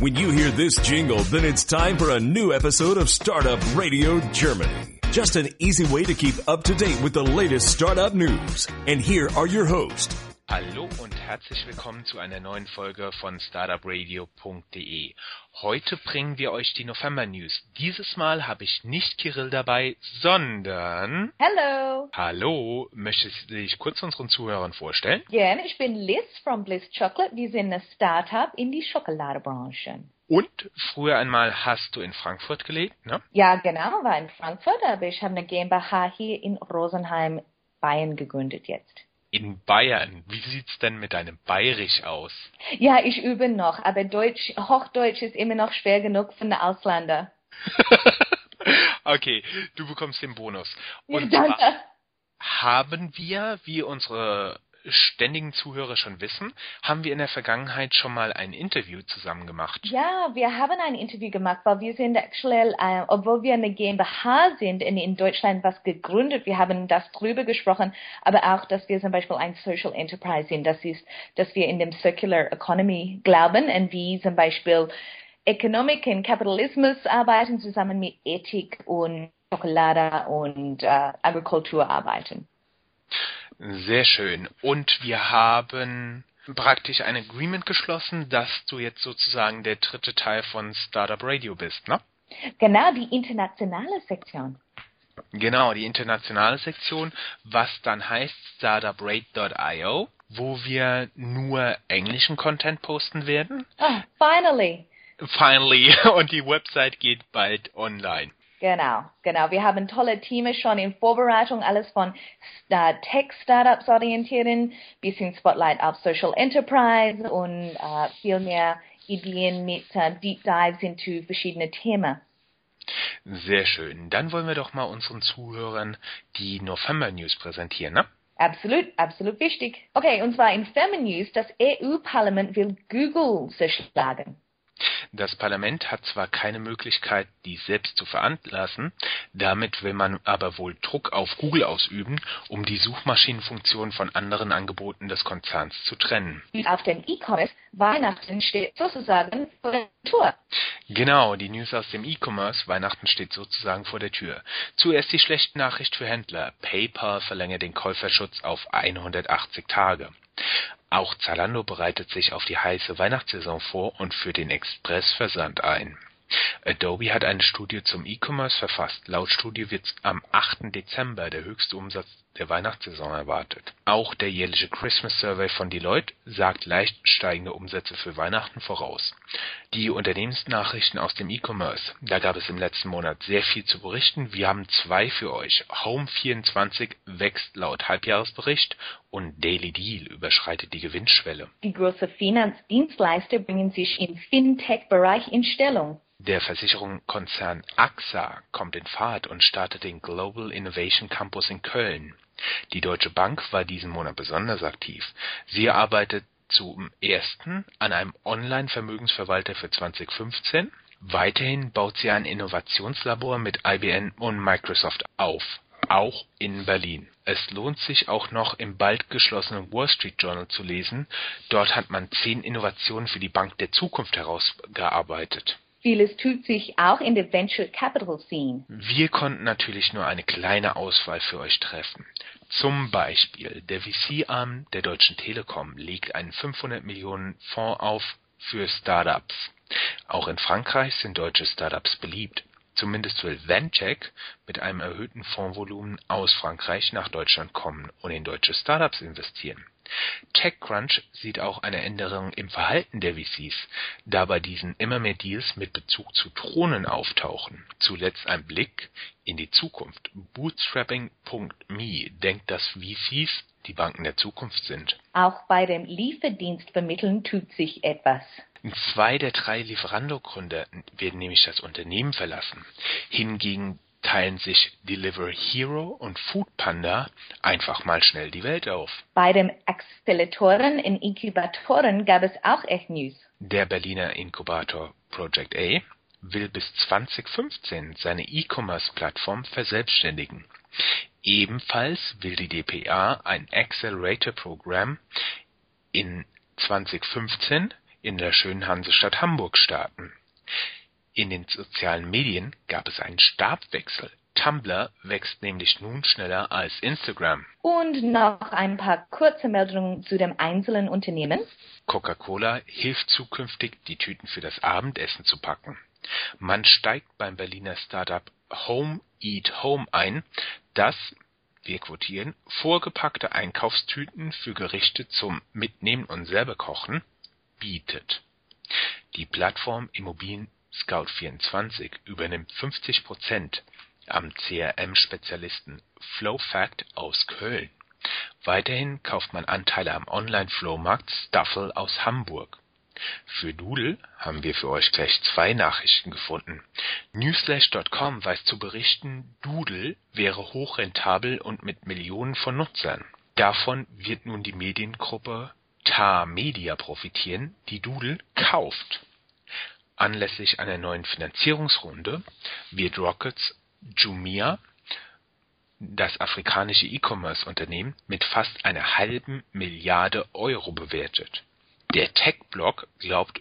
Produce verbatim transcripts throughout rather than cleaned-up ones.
When you hear this jingle, then it's time for a new episode of Startup Radio Germany. Just an easy way to keep up to date with the latest startup news. And here are your hosts. Hallo und herzlich willkommen zu einer neuen Folge von startup radio punkt de. Heute bringen wir euch die November-News. Dieses Mal habe ich nicht Kirill dabei, sondern... Hello! Hallo! Möchtest du dich kurz unseren Zuhörern vorstellen? Gerne, ich bin Liz von Bliss Chocolate. Wir sind ein Startup in die Schokoladebranche. Und früher einmal hast du in Frankfurt gelebt, ne? Ja, genau, war in Frankfurt, aber ich habe eine GmbH hier in Rosenheim, Bayern gegründet jetzt. In Bayern. Wie sieht's denn mit deinem Bayerisch aus? Ja, ich übe noch, aber Deutsch, Hochdeutsch ist immer noch schwer genug für einen Ausländer. Okay, du bekommst den Bonus. Und danke. Haben wir, wie unsere ständigen Zuhörer schon wissen, haben wir in der Vergangenheit schon mal ein Interview zusammen gemacht. Ja, wir haben ein Interview gemacht, weil wir sind aktuell, äh, obwohl wir eine GmbH sind, in, in Deutschland was gegründet. Wir haben das drüber gesprochen, aber auch, dass wir zum Beispiel ein Social Enterprise sind. Das ist, dass wir in dem Circular Economy glauben und wie zum Beispiel Economic und Kapitalismus arbeiten, zusammen mit Ethik und Schokolade und äh, Agrikultur arbeiten. Sehr schön. Und wir haben praktisch ein Agreement geschlossen, dass du jetzt sozusagen der dritte Teil von Startup Radio bist, ne? Genau, die internationale Sektion. Genau, die internationale Sektion, was dann heißt Startup Rate Punkt i o, wo wir nur englischen Content posten werden. Oh, finally. Finally. Und die Website geht bald online. Genau, genau. Wir haben tolle Teams schon in Vorbereitung, alles von Tech-Startups orientieren, bis hin Spotlight auf Social Enterprise und äh, viel mehr Ideen mit äh, Deep Dives into verschiedene Themen. Sehr schön. Dann wollen wir doch mal unseren Zuhörern die November-News präsentieren, ne? Absolut, absolut wichtig. Okay, und zwar in Femen-News, das E U-Parlament will Google zerschlagen. Das Parlament hat zwar keine Möglichkeit, dies selbst zu veranlassen, damit will man aber wohl Druck auf Google ausüben, um die Suchmaschinenfunktion von anderen Angeboten des Konzerns zu trennen. Auf dem E-Commerce Weihnachten steht sozusagen vor der Tür. Genau, die News aus dem E-Commerce Weihnachten steht sozusagen vor der Tür. Zuerst die schlechte Nachricht für Händler. PayPal verlängert den Käuferschutz auf hundertachtzig Tage. Auch Zalando bereitet sich auf die heiße Weihnachtssaison vor und führt den Expressversand ein. Adobe hat eine Studie zum E-Commerce verfasst. Laut Studie wird am achten Dezember der höchste Umsatz der Weihnachtssaison erwartet. Auch der jährliche Christmas Survey von Deloitte sagt leicht steigende Umsätze für Weihnachten voraus. Die Unternehmensnachrichten aus dem E-Commerce. Da gab es im letzten Monat sehr viel zu berichten. Wir haben zwei für euch. Home vierundzwanzig wächst laut Halbjahresbericht und Daily Deal überschreitet die Gewinnschwelle. Die großen Finanzdienstleister bringen sich im Fintech-Bereich in Stellung. Der Versicherungskonzern A X A kommt in Fahrt und startet den Global Innovation Campus in Köln. Die Deutsche Bank war diesen Monat besonders aktiv. Sie arbeitet zum ersten an einem Online-Vermögensverwalter für zwanzig fünfzehn. Weiterhin baut sie ein Innovationslabor mit I B M und Microsoft auf, auch in Berlin. Es lohnt sich auch noch im bald geschlossenen Wall Street Journal zu lesen. Dort hat man zehn Innovationen für die Bank der Zukunft herausgearbeitet. Vieles tut sich auch in der Venture Capital Scene. Wir konnten natürlich nur eine kleine Auswahl für euch treffen. Zum Beispiel der V C-Arm der Deutschen Telekom legt einen fünfhundert Millionen Fonds auf für Startups. Auch in Frankreich sind deutsche Startups beliebt. Zumindest will Ventec mit einem erhöhten Fondsvolumen aus Frankreich nach Deutschland kommen und in deutsche Startups investieren. TechCrunch sieht auch eine Änderung im Verhalten der V Cs, da bei diesen immer mehr Deals mit Bezug zu Drohnen auftauchen. Zuletzt ein Blick in die Zukunft. Bootstrapping Punkt me denkt, dass V Cs die Banken der Zukunft sind. Auch bei dem Lieferdienstvermitteln tut sich etwas. Zwei der drei Lieferando-Gründer werden nämlich das Unternehmen verlassen. Hingegen teilen sich Deliver Hero und Foodpanda einfach mal schnell die Welt auf. Bei den Acceleratoren und Inkubatoren gab es auch echt News. Der Berliner Inkubator Project A will bis zwanzig fünfzehn seine E-Commerce-Plattform verselbstständigen. Ebenfalls will die D P A ein Accelerator-Programm in zwanzig fünfzehn in der schönen Hansestadt Hamburg starten. In den sozialen Medien gab es einen Stabwechsel. Tumblr wächst nämlich nun schneller als Instagram. Und noch ein paar kurze Meldungen zu dem einzelnen Unternehmen. Coca-Cola hilft zukünftig, die Tüten für das Abendessen zu packen. Man steigt beim Berliner Startup Home Eat Home ein, das, wir quotieren, vorgepackte Einkaufstüten für Gerichte zum Mitnehmen und selber kochen bietet. Die Plattform Immobilien Scout vierundzwanzig übernimmt fünfzig Prozent am C R M-Spezialisten FlowFact aus Köln. Weiterhin kauft man Anteile am Online-Flohmarkt Stuffel aus Hamburg. Für Doodle haben wir für euch gleich zwei Nachrichten gefunden. Newslash Punkt com weiß zu berichten, Doodle wäre hochrentabel und mit Millionen von Nutzern. Davon wird nun die Mediengruppe Tar Media profitieren, die Doodle kauft. Anlässlich einer neuen Finanzierungsrunde wird Rockets Jumia, das afrikanische E-Commerce-Unternehmen, mit fast einer halben Milliarde Euro bewertet. Der Tech-Blog glaubt,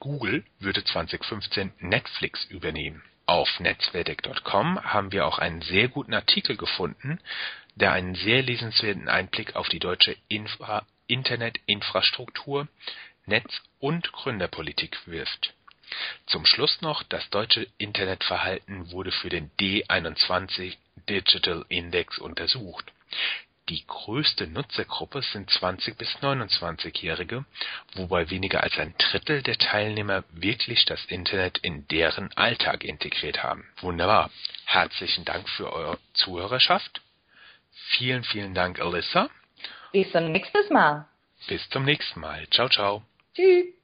Google würde zwanzig fünfzehn Netflix übernehmen. Auf netzwertec Punkt com haben wir auch einen sehr guten Artikel gefunden, der einen sehr lesenswerten Einblick auf die deutsche Infra- Internetinfrastruktur, Netz- und Gründerpolitik wirft. Zum Schluss noch, das deutsche Internetverhalten wurde für den D einundzwanzig Digital Index untersucht. Die größte Nutzergruppe sind zwanzig bis neunundzwanzigjährige, wobei weniger als ein Drittel der Teilnehmer wirklich das Internet in deren Alltag integriert haben. Wunderbar. Herzlichen Dank für eure Zuhörerschaft. Vielen, vielen Dank, Alyssa. Bis zum nächsten Mal. Bis zum nächsten Mal. Ciao, ciao. Tschüss.